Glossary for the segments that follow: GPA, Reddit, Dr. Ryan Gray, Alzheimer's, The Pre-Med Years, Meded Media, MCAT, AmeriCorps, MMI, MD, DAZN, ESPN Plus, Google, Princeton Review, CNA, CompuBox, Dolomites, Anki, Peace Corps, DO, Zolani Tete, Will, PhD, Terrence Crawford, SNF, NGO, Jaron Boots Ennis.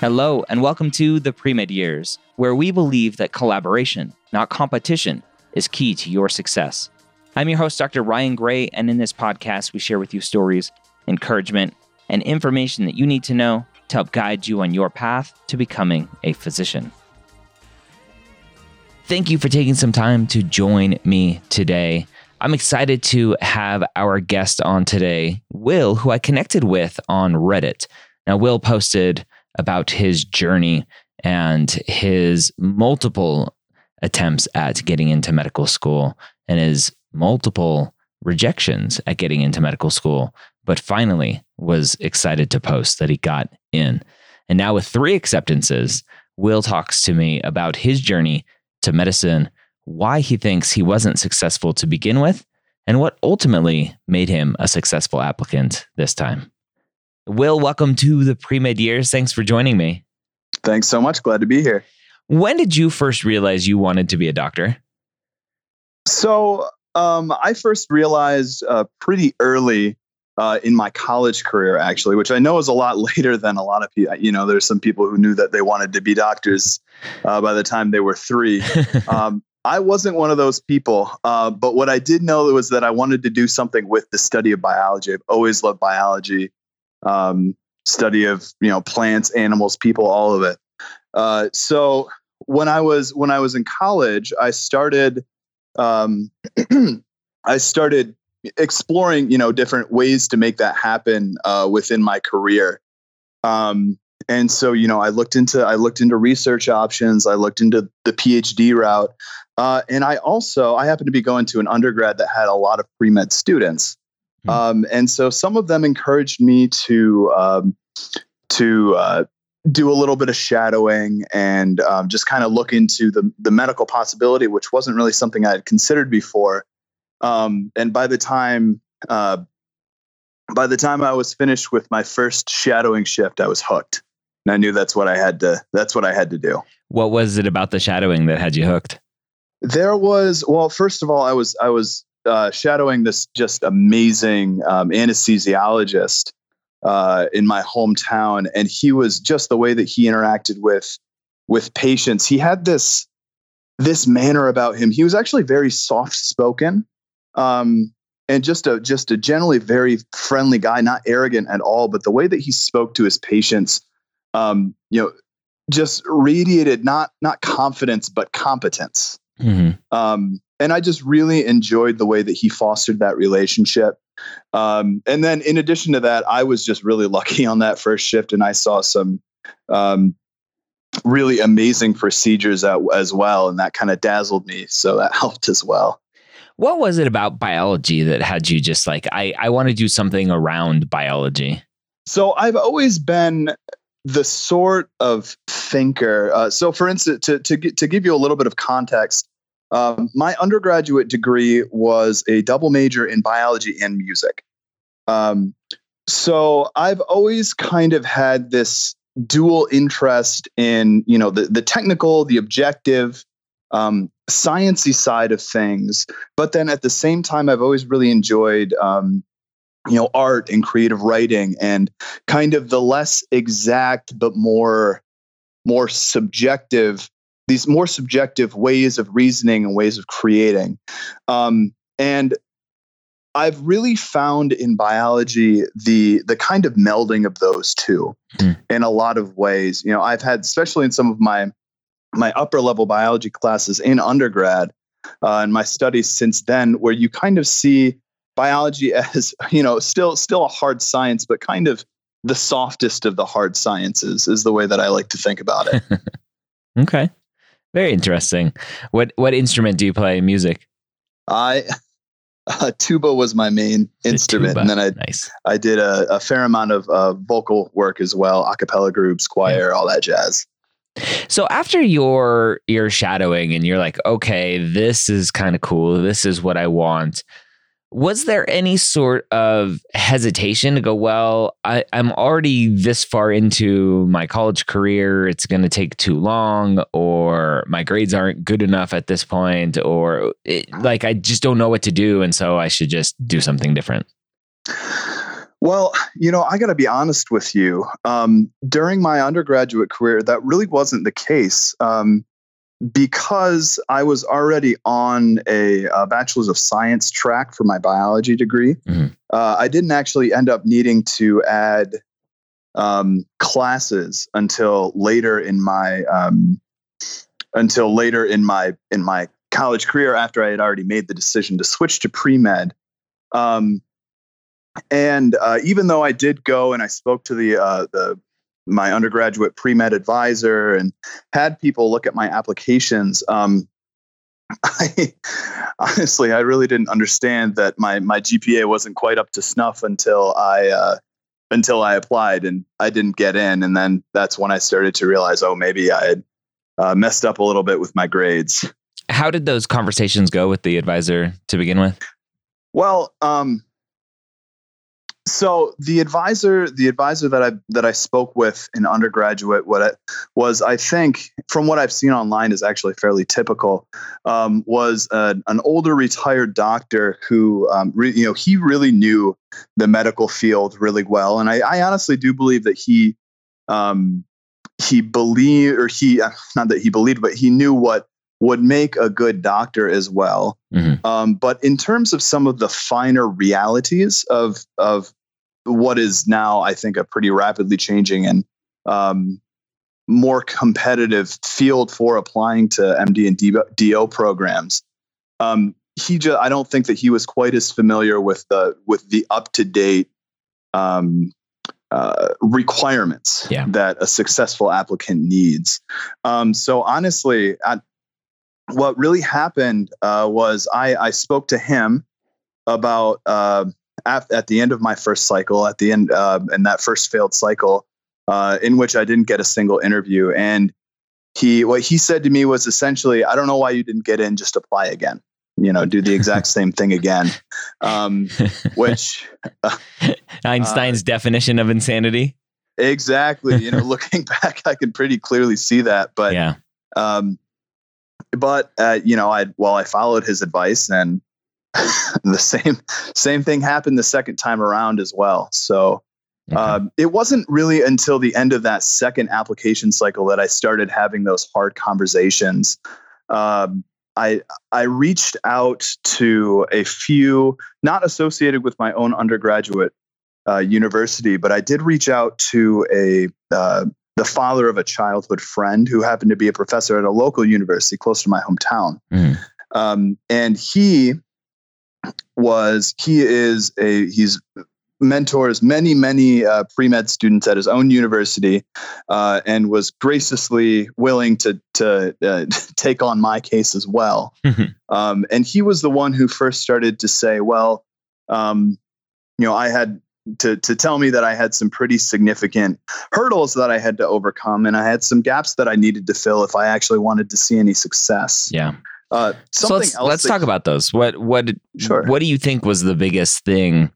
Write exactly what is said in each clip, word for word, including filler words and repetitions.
Hello, and welcome to The Pre-Med Years, where we believe that collaboration, not competition, is key to your success. I'm your host, Doctor Ryan Gray, and in this podcast, we share with you stories, encouragement, and information that you need to know to help guide you on your path to becoming a physician. Thank you for taking some time to join me today. I'm excited to have our guest on today, Will, who I connected with on Reddit. Now, Will posted about his journey and his multiple attempts at getting into medical school and his multiple rejections at getting into medical school, but finally was excited to post that he got in. And now with three acceptances, Will talks to me about his journey to medicine, why he thinks he wasn't successful to begin with, and what ultimately made him a successful applicant this time. Will, welcome to the Pre-Med Years. Thanks for joining me. Thanks so much. Glad to be here. When did you first realize you wanted to be a doctor? So um, I first realized uh, pretty early uh, in my college career, actually, which I know is a lot later than a lot of people. You know, there's some people who knew that they wanted to be doctors uh, by the time they were three. um, I wasn't one of those people, uh, but what I did know was that I wanted to do something with the study of biology. I've always loved biology. Um, study of, you know, plants, animals, people, all of it. Uh, so when I was, when I was in college, I started, um, I started exploring, you know, different ways to make that happen, uh, within my career. Um, and so, you know, I looked into, I looked into research options. I looked into the PhD route. Uh, and I also, I happened to be going to an undergrad that had a lot of pre-med students. Um, and so some of them encouraged me to, um, to, uh, do a little bit of shadowing and, um, just kind of look into the, the medical possibility, which wasn't really something I had considered before. Um, and by the time, uh, by the time I was finished with my first shadowing shift, I was hooked, and I knew that's what I had to, that's what I had to do. What was it about the shadowing that had you hooked? There was, well, first of all, I was, I was, Uh, shadowing this just amazing um, anesthesiologist uh, in my hometown. And he was just the way that he interacted with, with patients. He had this, this manner about him. He was actually very soft spoken um, and just a, just a generally very friendly guy, not arrogant at all, but the way that he spoke to his patients, um, you know, just radiated, not, not confidence, but competence. Mm-hmm. Um, and I just really enjoyed the way that he fostered that relationship. Um, and then in addition to that, I was just really lucky on that first shift, and I saw some, um, really amazing procedures at, as well. And that kind of dazzled me. So that helped as well. What was it about biology that had you just like, I, I want to do something around biology? So I've always been the sort of thinker. Uh, so for instance, to, to, to give you a little bit of context, um, my undergraduate degree was a double major in biology and music. Um, so I've always kind of had this, dual interest in, you know, the, the technical, the objective, um, sciencey side of things. But then at the same time, I've always really enjoyed, um, you know, art and creative writing and kind of the less exact, but more, more subjective, these more subjective ways of reasoning and ways of creating. Um, and I've really found in biology the the kind of melding of those two mm. in a lot of ways. You know, I've had, especially in some of my my upper level biology classes in undergrad uh, and my studies since then, where you kind of see biology as, you know, still still a hard science, but kind of the softest of the hard sciences is the way that I like to think about it. Okay, very interesting. What what instrument do you play in music? I. Uh, tuba was my main instrument, and then I nice. I did a, a fair amount of uh, vocal work as well, a cappella groups, choir, yeah. all that jazz. So after your your shadowing, and you're like, okay, this is kind of cool. This is what I want. Was there any sort of hesitation to go, well, I, I'm already this far into my college career. It's going to take too long, or my grades aren't good enough at this point, or it, like, I just don't know what to do. And so I should just do something different. Well, you know, I got to be honest with you. Um, during my undergraduate career, that really wasn't the case. Um, Because I was already on a, a bachelor's of science track for my biology degree, mm-hmm. uh, I didn't actually end up needing to add um, classes until later in my um, until later in my in my college career after I had already made the decision to switch to pre-med. Um, and uh, even though I did go and I spoke to the uh, the my undergraduate pre-med advisor and had people look at my applications. Um, I honestly, I really didn't understand that my, my G P A wasn't quite up to snuff until I, uh, until I applied and I didn't get in. And then that's when I started to realize, oh, maybe I had uh, messed up a little bit with my grades. How did those conversations go with the advisor to begin with? Well, um, So the advisor, the advisor that I that I spoke with in undergraduate, what it was, I think, from what I've seen online, is actually fairly typical. Um, was a, an older retired doctor who, um, re, you know, he really knew the medical field really well, and I, I honestly do believe that he, um, he believed, or he not that he believed, but he knew what would make a good doctor as well. Mm-hmm. Um, but in terms of some of the finer realities of of what is now, I think, a pretty rapidly changing and um, more competitive field for applying to M D and D O programs. Um, he just, I don't think that he was quite as familiar with the with the up to date um, uh, requirements yeah. that a successful applicant needs. Um, so honestly, I, what really happened uh, was I, I spoke to him about. Uh, At the end of my first cycle, at the end, uh, in that first failed cycle, uh, in which I didn't get a single interview, and he, what he said to me was essentially, "I don't know why you didn't get in. Just apply again. You know, do the exact same thing again." Um, which uh, Einstein's uh, definition of insanity. Exactly. You know, looking back, I can pretty clearly see that. But yeah. Um, but uh, you know, I well, I followed his advice and. the same same thing happened the second time around as well. So um, okay. It wasn't really until the end of that second application cycle that I started having those hard conversations. Um, I I reached out to a few, not associated with my own undergraduate uh, university, but I did reach out to a uh, the father of a childhood friend who happened to be a professor at a local university close to my hometown, mm. um, and he. was he is a he's mentors many many uh, pre-med students at his own university uh, and was graciously willing to to uh, take on my case as well. Mm-hmm. Um, and he was the one who first started to say, well, um, you know, I had to to tell me that I had some pretty significant hurdles that I had to overcome, and I had some gaps that I needed to fill if I actually wanted to see any success. Yeah. Uh, something so let's, else let's talk about those. What what sure. what do you think was the biggest thing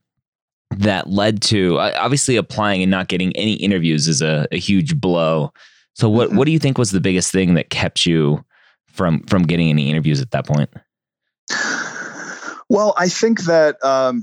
that led to uh, obviously applying and not getting any interviews is a, a huge blow. So what, mm-hmm. what do you think was the biggest thing that kept you from, from getting any interviews at that point? Well, I think that, um,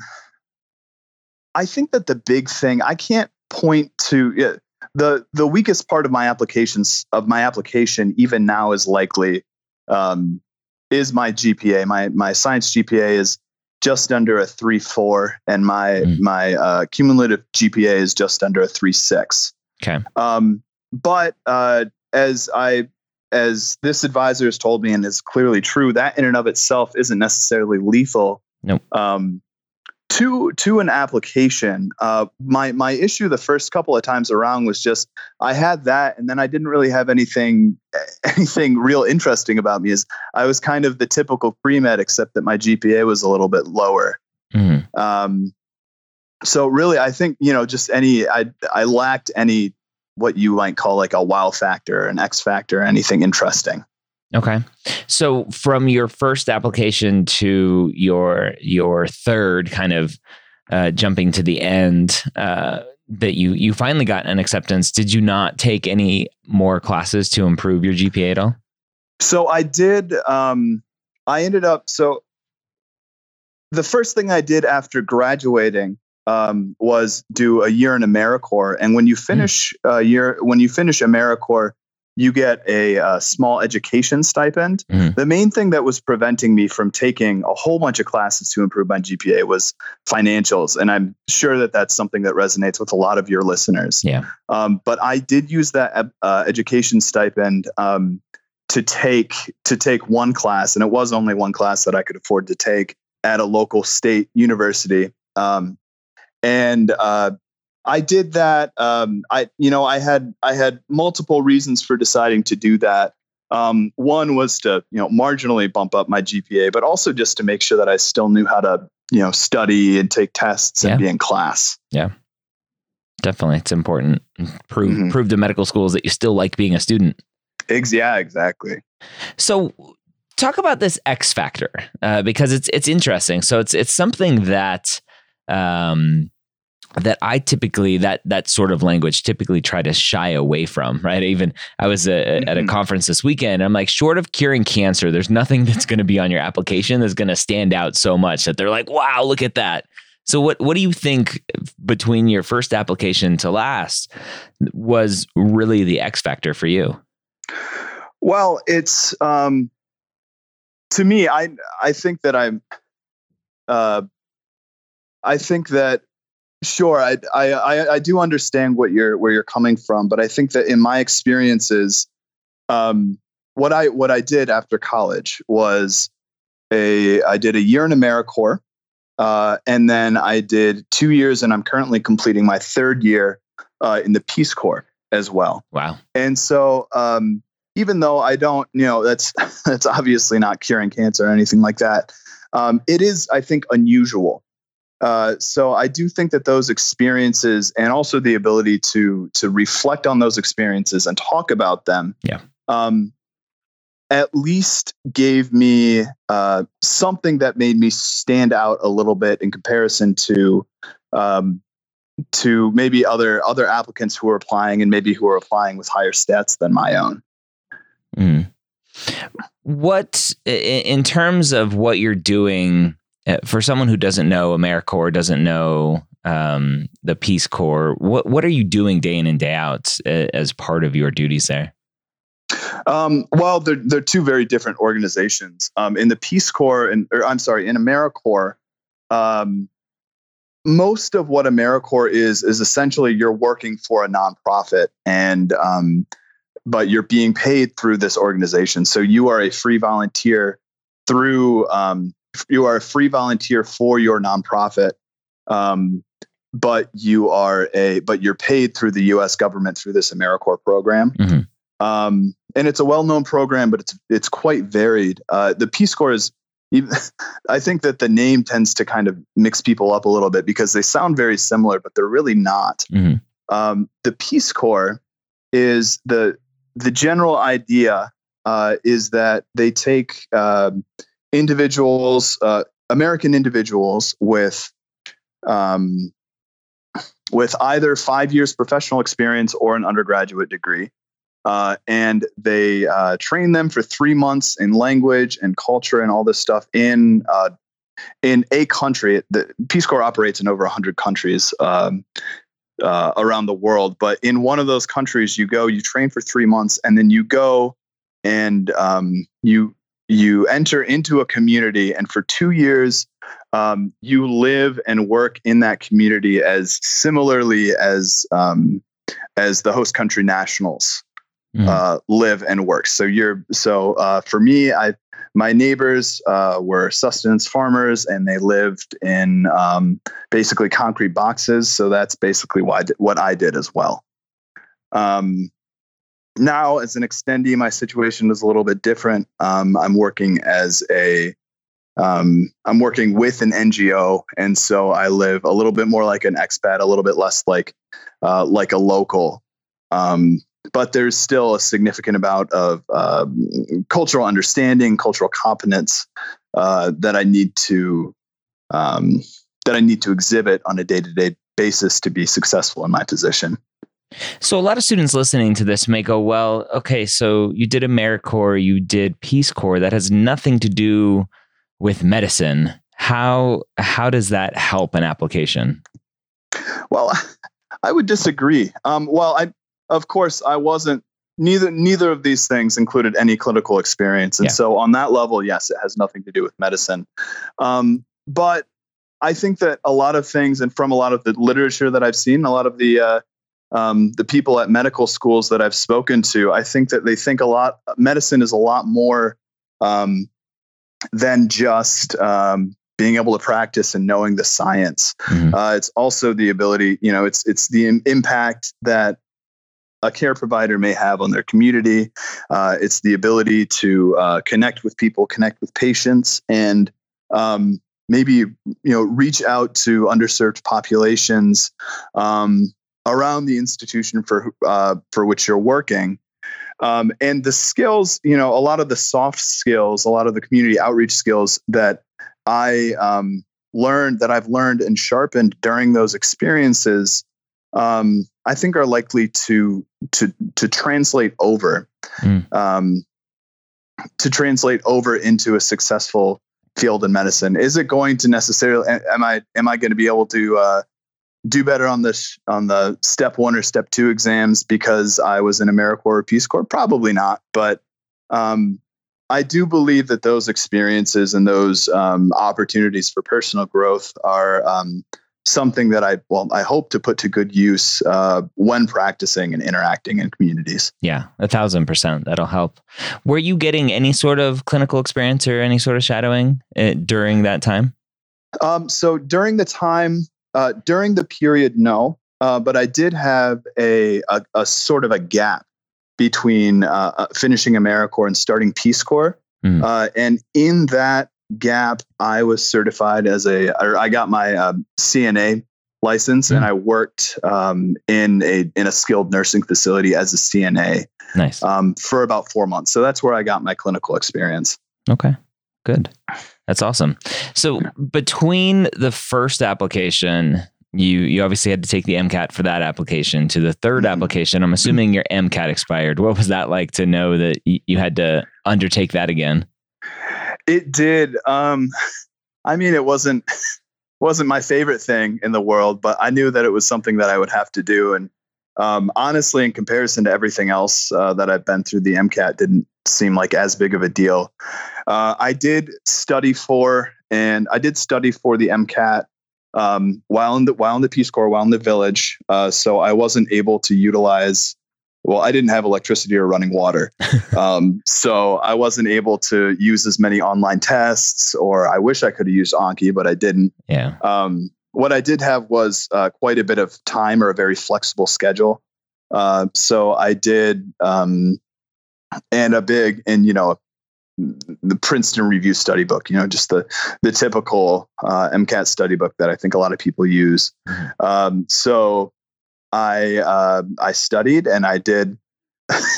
I think that the big thing, I can't point to it. The, the weakest part of my applications of my application, even now, is likely, um, is my G P A. My, my science G P A is just under a three, four, and my, mm. my, uh, cumulative G P A is just under a three, six. Okay. Um, but, uh, as I, as this advisor has told me, and is clearly true, that in and of itself isn't necessarily lethal. Nope. Um, To to an application, uh, my my issue the first couple of times around was just I had that, and then I didn't really have anything anything real interesting about me. Is I was kind of the typical pre-med, except that my G P A was a little bit lower. Mm-hmm. Um, so really, I think you know, just any I I lacked any what you might call like a wow factor, an X factor, anything interesting. Okay. So from your first application to your your third, kind of uh, jumping to the end, uh, that you you finally got an acceptance, did you not take any more classes to improve your G P A at all? So I did. Um, I ended up, so the first thing I did after graduating um, was do a year in AmeriCorps. And when you finish mm. a year, when you finish AmeriCorps, you get a uh, small education stipend. Mm. The main thing that was preventing me from taking a whole bunch of classes to improve my G P A was financials. And I'm sure that that's something that resonates with a lot of your listeners. Yeah. Um, but I did use that uh, education stipend um, to take, to take one class. And it was only one class that I could afford to take at a local state university. Um, and, uh, I did that. Um, I, you know, I had, I had multiple reasons for deciding to do that. Um, one was to, you know, marginally bump up my G P A, but also just to make sure that I still knew how to, you know, study and take tests and yeah. be in class. Yeah, definitely. It's important. Prove, mm-hmm. prove to medical schools that you still like being a student. Ex- yeah, exactly. So talk about this X factor, uh, because it's, it's interesting. So it's, it's something that, um, that I typically, that that sort of language typically try to shy away from, right? Even I was a, mm-hmm. at a conference this weekend, and I'm like, short of curing cancer, there's nothing that's going to be on your application that's going to stand out so much that they're like, wow, look at that. So what what do you think between your first application to last was really the X factor for you? Well, it's, um, to me, I I think that I'm, uh, I think that, Sure, I, I I do understand what you're where you're coming from, but I think that in my experiences, um, what I what I did after college was a I did a year in AmeriCorps, uh, and then I did two years, and I'm currently completing my third year uh, in the Peace Corps as well. Wow! And so, um, even though I don't, you know, that's that's obviously not curing cancer or anything like that, um, it is, I think, unusual. Uh, so I do think that those experiences, and also the ability to to reflect on those experiences and talk about them, yeah. um, at least gave me uh, something that made me stand out a little bit in comparison to um, to maybe other other applicants who are applying, and maybe who are applying with higher stats than my own. Mm. What, in terms of what you're doing? For someone who doesn't know AmeriCorps, doesn't know um, the Peace Corps, what what are you doing day in and day out as part of your duties there? Um, well, they're they're two very different organizations. Um, in the Peace Corps, and or I'm sorry, in AmeriCorps, um, most of what AmeriCorps is is essentially you're working for a nonprofit, and um, but you're being paid through this organization, so you are a free volunteer through. Um, You are a free volunteer for your nonprofit, um, but you are a but you're paid through the U S government through this AmeriCorps program, mm-hmm. um, and it's a well-known program, but it's it's quite varied. Uh, the Peace Corps is, even, I think that the name tends to kind of mix people up a little bit because they sound very similar, but they're really not. Mm-hmm. Um, the Peace Corps is the the general idea uh, is that they take. Um, Individuals, uh, American individuals with um, with either five years professional experience or an undergraduate degree. Uh, and they uh, train them for three months in language and culture and all this stuff in uh, in a country. The Peace Corps operates in over one hundred countries um, uh, around the world. But in one of those countries, you go, you train for three months, and then you go and um, you you enter into a community. And for two years, um, you live and work in that community as similarly as um, as the host country nationals. Mm-hmm. Uh, live and work. So you're so uh, for me, I my neighbors uh, were sustenance farmers, and they lived in um, basically concrete boxes. So that's basically why what I did as well. Um, now, as an extendee, my situation is a little bit different. Um, I'm working as a um, I'm working with an N G O, and so I live a little bit more like an expat, a little bit less like uh, like a local. Um, But there's still a significant amount of uh, cultural understanding, cultural competence uh, that I need to um, that I need to exhibit on a day-to-day basis to be successful in my position. So a lot of students listening to this may go, "Well, okay, so you did AmeriCorps, you did Peace Corps. That has nothing to do with medicine. How how does that help an application?" Well, I would disagree. Um, well, I. Of course, I wasn't, neither neither of these things included any clinical experience. And yeah. So on that level, yes, it has nothing to do with medicine. Um, but I think that a lot of things, and from a lot of the literature that I've seen, a lot of the uh, um, the people at medical schools that I've spoken to, I think that they think a lot, medicine is a lot more um, than just um, being able to practice and knowing the science. Mm-hmm. Uh, it's also the ability, you know, it's it's the im- impact that a care provider may have on their community. Uh, it's the ability to uh, connect with people, connect with patients, and um, maybe, you know, reach out to underserved populations um, around the institution for uh, for which you're working. Um, and the skills, you know, a lot of the soft skills, a lot of the community outreach skills that I um, learned, that I've learned and sharpened during those experiences, um, I think are likely to to to translate over, mm. um, to translate over into a successful field in medicine. Is it going to necessarily? Am I am I going to be able to uh, do better on the sh- on the step one or step two exams because I was in AmeriCorps or Peace Corps? Probably not. But um, I do believe that those experiences and those um, opportunities for personal growth are. Um, something that I, well, I hope to put to good use uh, when practicing and interacting in communities. Yeah, a thousand percent. That'll help. Were you getting any sort of clinical experience or any sort of shadowing uh, during that time? Um, so during the time, uh, during the period, no. Uh, but I did have a, a, a sort of a gap between uh, finishing AmeriCorps and starting Peace Corps. Mm. Uh, and in that gap, I was certified as a, or I got my um, C N A license, yeah. and I worked um, in a in a skilled nursing facility as a C N A. Nice. Um, for about four months. So that's where I got my clinical experience. Okay, good. That's awesome. So between the first application, you you obviously had to take the MCAT for that application to the third mm-hmm. application. I'm assuming your MCAT expired. What was that like to know that y- you had to undertake that again? It did. Um, I mean, it wasn't wasn't my favorite thing in the world, but I knew that it was something that I would have to do. And um, honestly, in comparison to everything else uh, that I've been through, the MCAT didn't seem like as big of a deal. Uh, I did study for, and I did study for the MCAT um, while in the while in the Peace Corps, while in the village. Uh, so I wasn't able to utilize. Well, I didn't have electricity or running water. Um, so I wasn't able to use as many online tests, or I wish I could have used Anki, but I didn't. Yeah. Um, what I did have was uh, quite a bit of time, or a very flexible schedule. Uh, so I did, um, and a big, and, you know, the Princeton Review study book, you know, just the, the typical uh, MCAT study book that I think a lot of people use. Um, so I, uh, I studied and I did,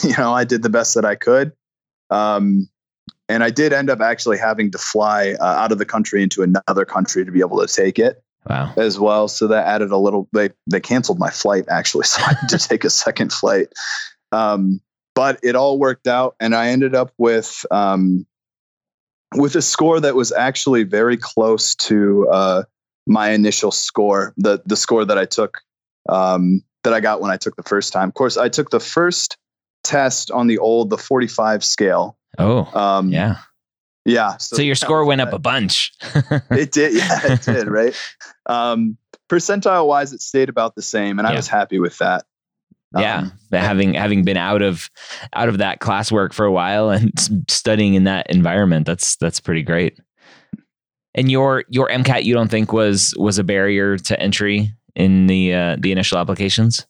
you know, I did the best that I could. Um, and I did end up actually having to fly uh, out of the country into another country to be able to take it. Wow. As well. So that added a little, they, they canceled my flight actually. So I had to take a second flight. Um, but it all worked out and I ended up with, um, with a score that was actually very close to, uh, my initial score, the, the score that I took, um, that I got when I took the first time. Of course, I took the first test on the old, the forty-five scale. Oh, um, yeah. Yeah. So, so your score went up a bunch. It did. Yeah, it did. Right. Um, percentile wise, it stayed about the same. And yeah. I was happy with that. Um, yeah. But having, having been out of, out of that classwork for a while and studying in that environment, that's, that's pretty great. And your, your MCAT, you don't think was, was a barrier to entry in the, uh, the initial applications?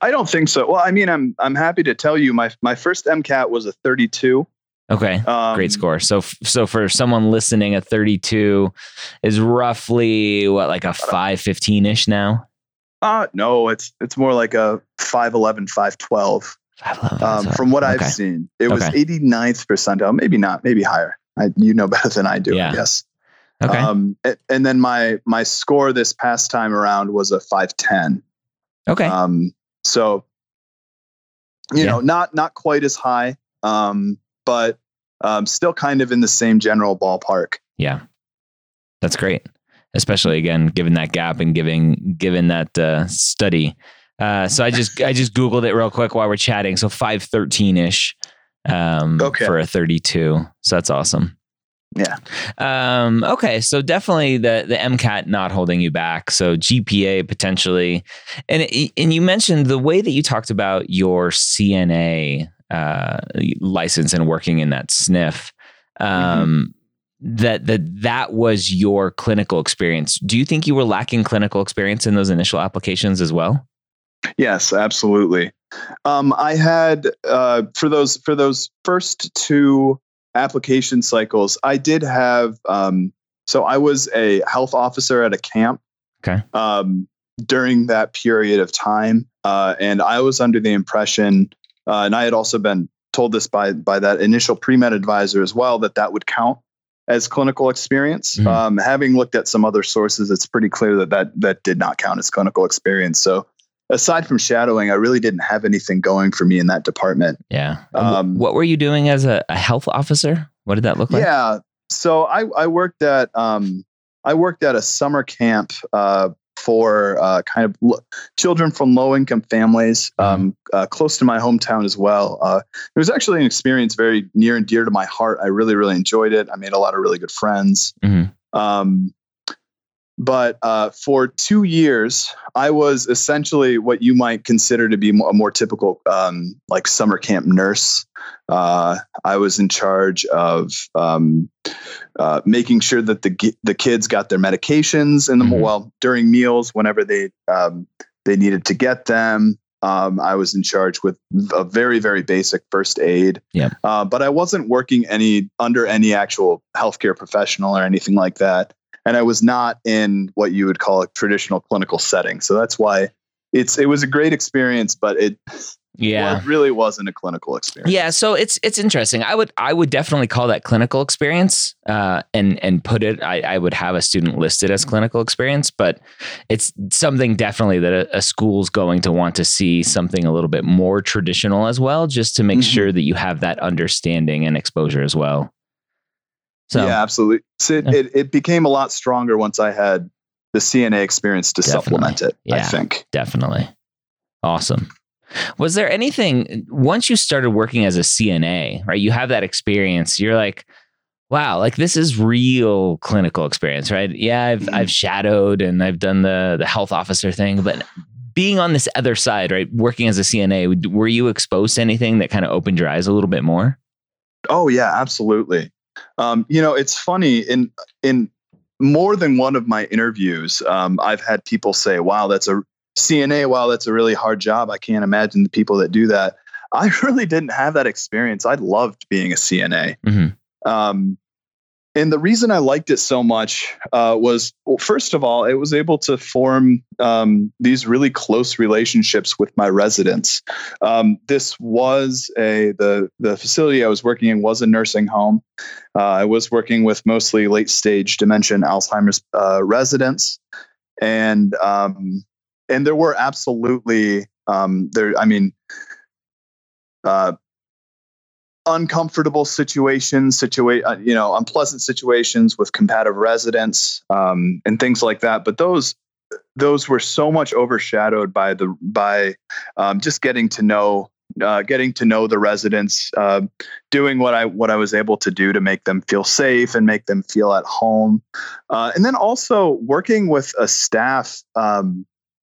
I don't think so. Well, I mean, I'm, I'm happy to tell you my, my first MCAT was a thirty-two. Okay. Um, great score. So, so for someone listening, a thirty-two is roughly what, like a five fifteen ish now? Uh, no, it's, it's more like a five eleven, five twelve. Um, from what I've okay. seen, it okay. was eighty-ninth percentile, maybe not, maybe higher. I, you know better than I do, yeah. I guess. Okay. Um, it, and then my, my score this past time around was a five ten. Okay. Um, so, you yeah. know, not, not quite as high. Um, but um, still kind of in the same general ballpark. Yeah, that's great. Especially again, given that gap and giving, given that uh, study. Uh, so I just, I just Googled it real quick while we're chatting. So five thirteen ish um, okay. for a thirty-two. So that's awesome. Yeah. Um, okay. So definitely the, the MCAT not holding you back. So G P A potentially. And, it, and you mentioned the way that you talked about your C N A uh, license and working in that S N F, um, mm-hmm. that, that, that was your clinical experience. Do you think you were lacking clinical experience in those initial applications as well? Yes, absolutely. Um, I had, uh, for those, for those first two application cycles, I did have, um, so I was a health officer at a camp, okay. um, during that period of time. Uh, and I was under the impression, Uh, and I had also been told this by by that initial pre-med advisor as well, that that would count as clinical experience. Mm-hmm. Um, having looked at some other sources, it's pretty clear that, that that did not count as clinical experience. So aside from shadowing, I really didn't have anything going for me in that department. Yeah. Um, what were you doing as a, a health officer? What did that look like? Yeah. So I, I worked at um, I worked at a summer camp uh for uh, kind of lo- children from low-income families, um, uh, close to my hometown as well. Uh, it was actually an experience very near and dear to my heart. I really, really enjoyed it. I made a lot of really good friends. Mm-hmm. Um, but uh, for two years, I was essentially what you might consider to be a more typical um, like summer camp nurse. Uh, I was in charge of um, uh, making sure that the the kids got their medications in the mm-hmm. well during meals whenever they um, they needed to get them. Um, I was in charge with a very very basic first aid. Yeah. Uh, but I wasn't working any under any actual healthcare professional or anything like that, and I was not in what you would call a traditional clinical setting. So that's why it's it was a great experience, but it. Yeah, well, it really wasn't a clinical experience. Yeah, so it's it's interesting. I would I would definitely call that clinical experience, uh, and and put it. I, I would have a student listed as clinical experience, but it's something definitely that a, a school's going to want to see something a little bit more traditional as well, just to make mm-hmm. sure that you have that understanding and exposure as well. So yeah, absolutely. So it, yeah. it it became a lot stronger once I had the C N A experience to definitely. supplement it. Yeah, I think definitely awesome. Was there anything once you started working as a C N A, right? You have that experience. You're like, wow, like this is real clinical experience, right? Yeah, I've mm-hmm. I've shadowed and I've done the the health officer thing, but being on this other side, right? Working as a C N A, were you exposed to anything that kind of opened your eyes a little bit more? Oh yeah, absolutely. Um, you know, it's funny in in more than one of my interviews, um, I've had people say, "Wow, that's a." C N A, wow, that's a really hard job. I can't imagine the people that do that. I really didn't have that experience. I loved being a C N A. Mm-hmm. Um, and the reason I liked it so much uh, was, well, first of all, it was able to form um, these really close relationships with my residents. Um, this was a, the, the facility I was working in was a nursing home. Uh, I was working with mostly late stage dementia and Alzheimer's uh, residents. And um, and there were absolutely um, there. I mean, uh, uncomfortable situations, situa- uh, you know, unpleasant situations with competitive residents um, and things like that. But those those were so much overshadowed by the by um, just getting to know. Uh, getting to know the residents, uh, doing what I what I was able to do to make them feel safe and make them feel at home, uh, and then also working with a staff. Um,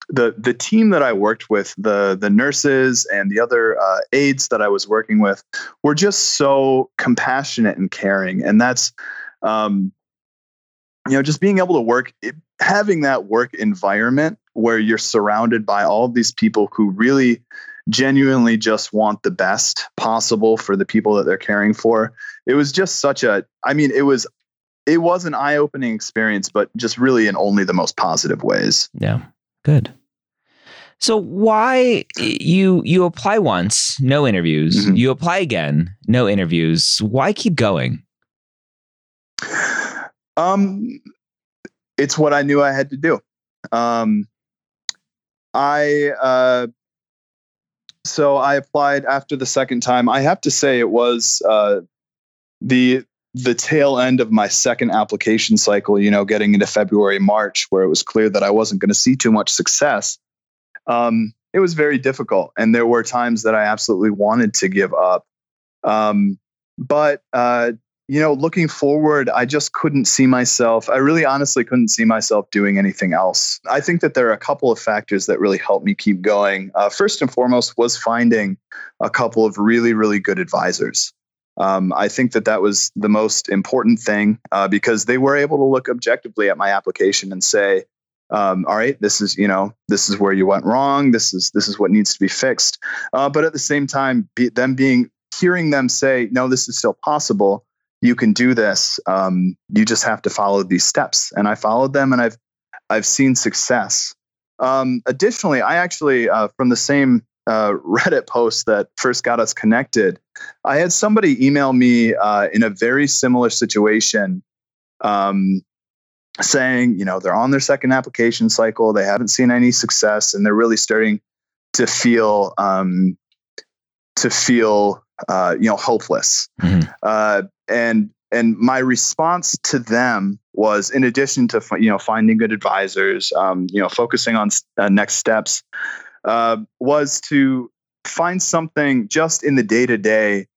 the the team that I worked with, the the nurses and the other uh, aides that I was working with, were just so compassionate and caring, and that's um, you know, just being able to work, having that work environment where you're surrounded by all of these people who really genuinely just want the best possible for the people that they're caring for. It was just such a, I mean, it was, it was an eye-opening experience, but just really in only the most positive ways. Yeah. Good. So why you, you apply once, no interviews, mm-hmm. you apply again, no interviews. Why keep going? Um, it's what I knew I had to do. Um, I, uh, So I applied after the second time. I have to say it was uh, the the tail end of my second application cycle, you know, getting into February, March, where it was clear that I wasn't going to see too much success. Um, it was very difficult. And there were times that I absolutely wanted to give up. Um, but, uh, you know, looking forward, I just couldn't see myself. I really honestly couldn't see myself doing anything else. I think that there are a couple of factors that really helped me keep going. Uh, first and foremost was finding a couple of really, really good advisors. Um, I think that that was the most important thing uh, because they were able to look objectively at my application and say, um, all right, this is, you know, this is where you went wrong. This is, this is what needs to be fixed. Uh, but at the same time, be, them being, hearing them say, no, this is still possible. You can do this. Um, you just have to follow these steps. And I followed them, and I've I've seen success. Um, additionally, I actually uh, from the same uh, Reddit post that first got us connected, I had somebody email me uh, in a very similar situation, um, saying, you know, they're on their second application cycle, they haven't seen any success, and they're really starting to feel um, to feel uh, you know hopeless. Mm-hmm. Uh, And and my response to them was, in addition to you know finding good advisors, um, you know focusing on uh, next steps, uh, was to find something just in the day to day,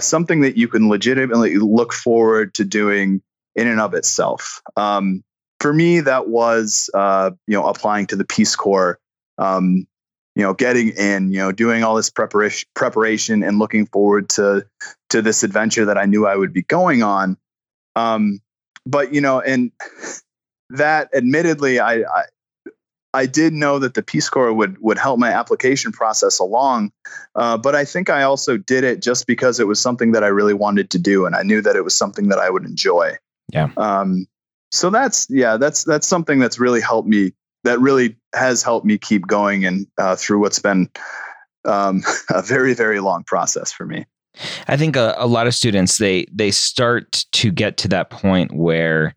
something that you can legitimately look forward to doing in and of itself. Um, for me, that was uh, you know applying to the Peace Corps, um, you know getting in, you know doing all this preparation, preparation, and looking forward to. to this adventure that I knew I would be going on. Um, but, you know, and that admittedly, I, I, I did know that the Peace Corps would, would help my application process along. Uh, but I think I also did it just because it was something that I really wanted to do. And I knew that it was something that I would enjoy. Yeah. Um, so that's, yeah, that's, that's something that's really helped me. That really has helped me keep going and uh, through what's been um, a very, very long process for me. I think a, a lot of students, they they start to get to that point where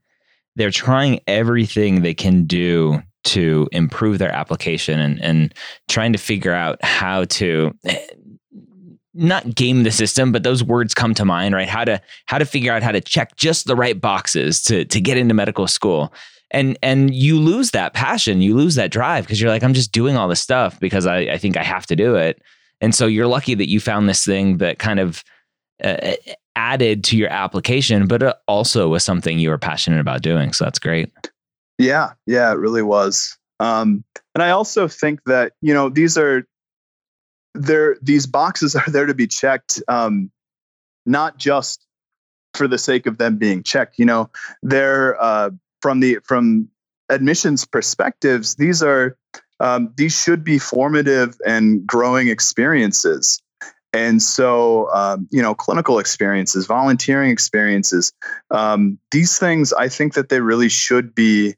they're trying everything they can do to improve their application and, and trying to figure out how to not game the system, but those words come to mind, right? How to how to figure out how to check just the right boxes to to get into medical school. And and you lose that passion, you lose that drive because you're like, I'm just doing all this stuff because I, I think I have to do it. And so you're lucky that you found this thing that kind of uh, added to your application, but also was something you were passionate about doing. So that's great. Yeah, yeah, it really was. Um, and I also think that, you know, these are there, these boxes are there to be checked, um, not just for the sake of them being checked. You know, they're uh, from the from admissions perspectives, these are. Um, these should be formative and growing experiences. And so, um, you know, clinical experiences, volunteering experiences, um, these things, I think that they really should be,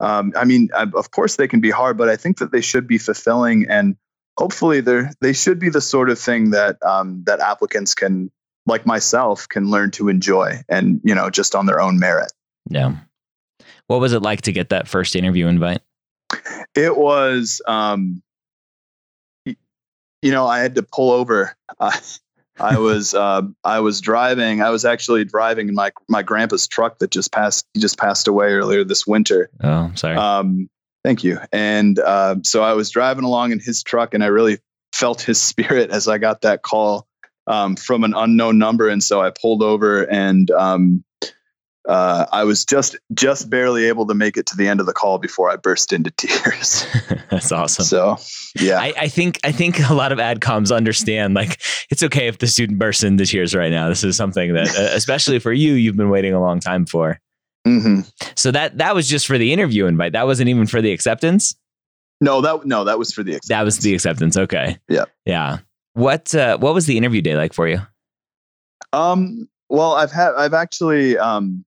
um, I mean, I, of course they can be hard, but I think that they should be fulfilling, and hopefully they're, they should be the sort of thing that, um, that applicants can, like myself, can learn to enjoy and, you know, just on their own merit. Yeah. What was it like to get that first interview invite? It was, um, you know, I had to pull over. I, I was, uh, I was driving. I was actually driving in my, my grandpa's truck that just passed, he just passed away earlier this winter. Oh, sorry. Um, thank you. And, uh, so I was driving along in his truck, and I really felt his spirit as I got that call, um, from an unknown number. And so I pulled over, and, um, uh, I was just, just barely able to make it to the end of the call before I burst into tears. That's awesome. So, yeah, I, I think, I think a lot of adcoms understand, like, it's okay if the student bursts into tears right now. This is something that, uh, especially for you, you've been waiting a long time for. Mm-hmm. So that, that was just for the interview invite. That wasn't even for the acceptance. No, that, no, that was for the, acceptance. That was the acceptance. Okay. Yeah. Yeah. What, uh, what was the interview day like for you? Um, well, I've had, I've actually, um,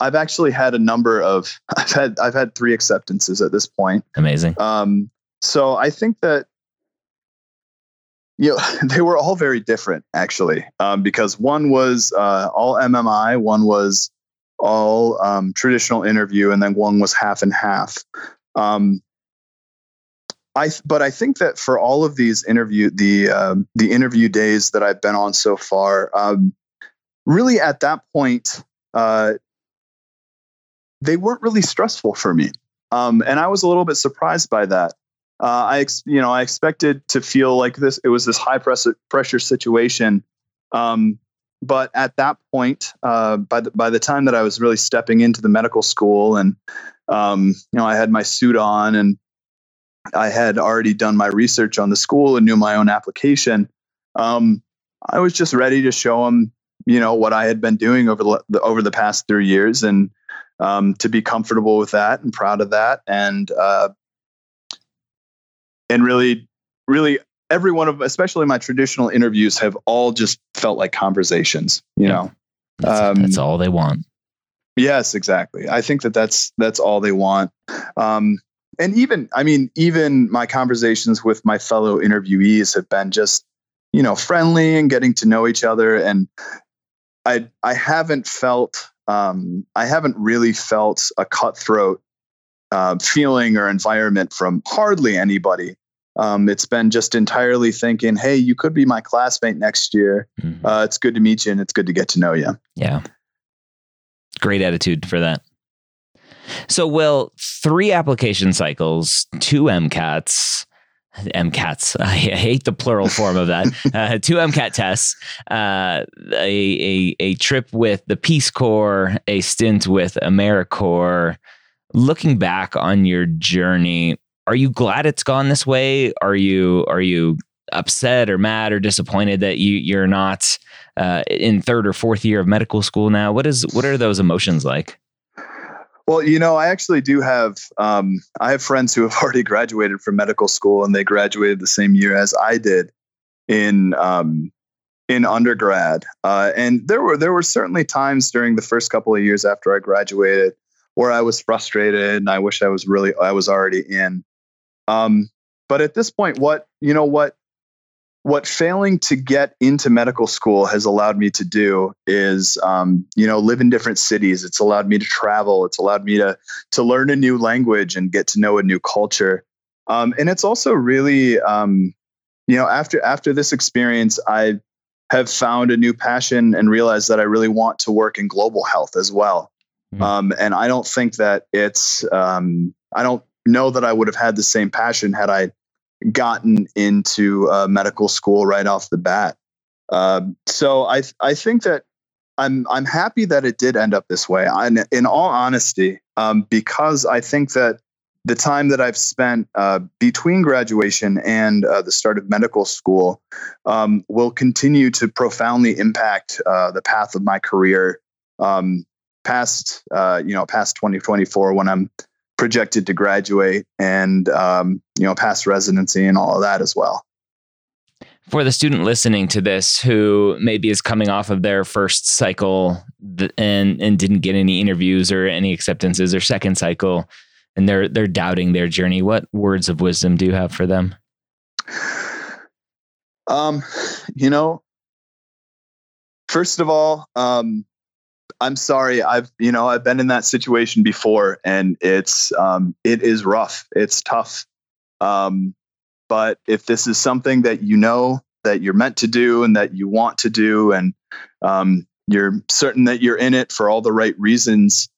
I've actually had a number of, I've had, I've had three acceptances at this point. Amazing. Um, so I think that, you know, they were all very different, actually, um, because one was, uh, all M M I, one was all, um, traditional interview, and then one was half and half. Um, I, but I think that for all of these interview, the, um, the interview days that I've been on so far, um, really at that point, uh, they weren't really stressful for me. Um, and I was a little bit surprised by that. Uh, I, ex- you know, I expected to feel like this, it was this high pressure pressure situation. Um, but at that point, uh, by the, by the time that I was really stepping into the medical school, and, um, you know, I had my suit on, and I had already done my research on the school and knew my own application. Um, I was just ready to show them, you know, what I had been doing over the, over the past three years, and, um, to be comfortable with that and proud of that. And, uh, and really, really every one of, especially my traditional interviews, have all just felt like conversations, you yeah. know, that's, um, that's all they want. Yes, exactly. I think that that's, that's all they want. Um, and even, I mean, even my conversations with my fellow interviewees have been just, you know, friendly and getting to know each other. And I, I haven't felt, Um, I haven't really felt a cutthroat uh, feeling or environment from hardly anybody. Um, it's been just entirely thinking, hey, you could be my classmate next year. Mm-hmm. Uh, it's good to meet you, and it's good to get to know you. Yeah. Great attitude for that. So, Will, three application cycles, two MCATs, MCATs. I hate the plural form of that. Uh, two MCAT tests, uh, a, a a trip with the Peace Corps, a stint with AmeriCorps. Looking back on your journey, are you glad it's gone this way? Are you are you upset or mad or disappointed that you you're not uh, in third or fourth year of medical school now? What is what are those emotions like? Well, you know, I actually do have, um, I have friends who have already graduated from medical school, and they graduated the same year as I did in, um, in undergrad. Uh, and there were, there were certainly times during the first couple of years after I graduated where I was frustrated, and I wish I was really, I was already in. Um, but at this point, what, you know, what, what failing to get into medical school has allowed me to do is, um, you know, live in different cities. It's allowed me to travel. It's allowed me to, to learn a new language and get to know a new culture. Um, and it's also really, um, you know, after, after this experience, I have found a new passion and realized that I really want to work in global health as well. Mm-hmm. Um, and I don't think that it's, um, I don't know that I would have had the same passion had I gotten into uh, medical school right off the bat. Uh, so I th- I think that I'm I'm happy that it did end up this way. I, in all honesty, um, because I think that the time that I've spent uh, between graduation and uh, the start of medical school um, will continue to profoundly impact uh, the path of my career um, past uh, you know past twenty twenty-four, when I'm projected to graduate and, um, you know, past residency and all of that as well. For the student listening to this, who maybe is coming off of their first cycle and, and didn't get any interviews or any acceptances, or second cycle, and they're, they're doubting their journey, what words of wisdom do you have for them? Um, you know, first of all, um, I'm sorry. I've, you know, I've been in that situation before, and it's, um, it is rough. It's tough. Um, but if this is something that, you know, that you're meant to do and that you want to do, and, um, you're certain that you're in it for all the right reasons,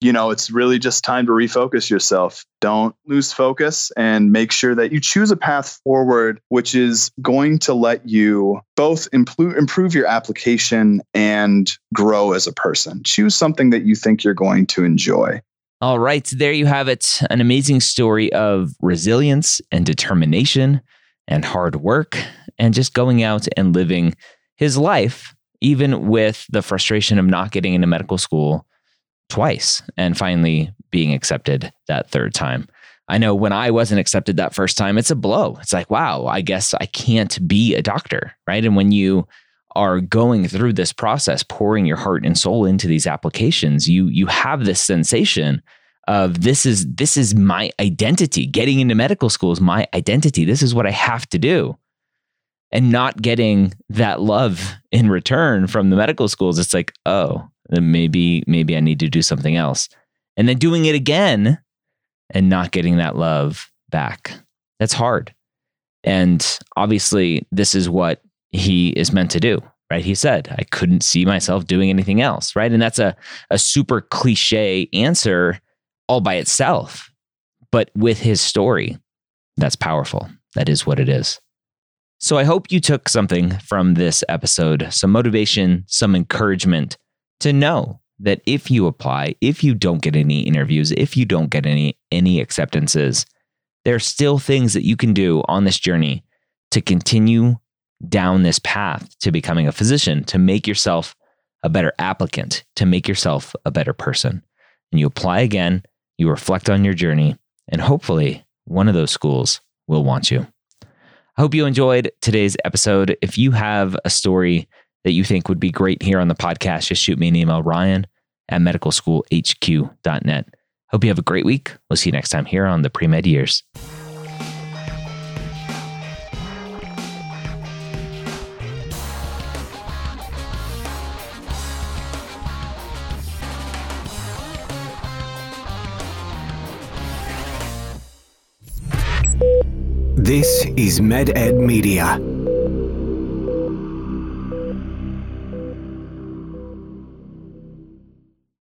you know, it's really just time to refocus yourself. Don't lose focus, and make sure that you choose a path forward, which is going to let you both improve your application and grow as a person. Choose something that you think you're going to enjoy. All right. There you have it. An amazing story of resilience and determination and hard work, and just going out and living his life, even with the frustration of not getting into medical school twice and finally being accepted that third time. I know when I wasn't accepted that first time, it's a blow. It's like, wow, I guess I can't be a doctor, right? And when you are going through this process, pouring your heart and soul into these applications, you you have this sensation of this is this is my identity. Getting into medical school is my identity. This is what I have to do. And not getting that love in return from the medical schools, it's like, oh, then maybe, maybe I need to do something else. And then doing it again and not getting that love back. That's hard. And obviously, this is what he is meant to do, right? He said, I couldn't see myself doing anything else, right? And that's a, a super cliche answer all by itself. But with his story, that's powerful. That is what it is. So I hope you took something from this episode, some motivation, some encouragement to know that if you apply, if you don't get any interviews, if you don't get any, any acceptances, there are still things that you can do on this journey to continue down this path to becoming a physician, to make yourself a better applicant, to make yourself a better person. And you apply again, you reflect on your journey, and hopefully one of those schools will want you. I hope you enjoyed today's episode. If you have a story that you think would be great here on the podcast, just shoot me an email, Ryan at medical school h q dot net. Hope you have a great week. We'll see you next time here on The Pre-Med Years. This is Meded Media.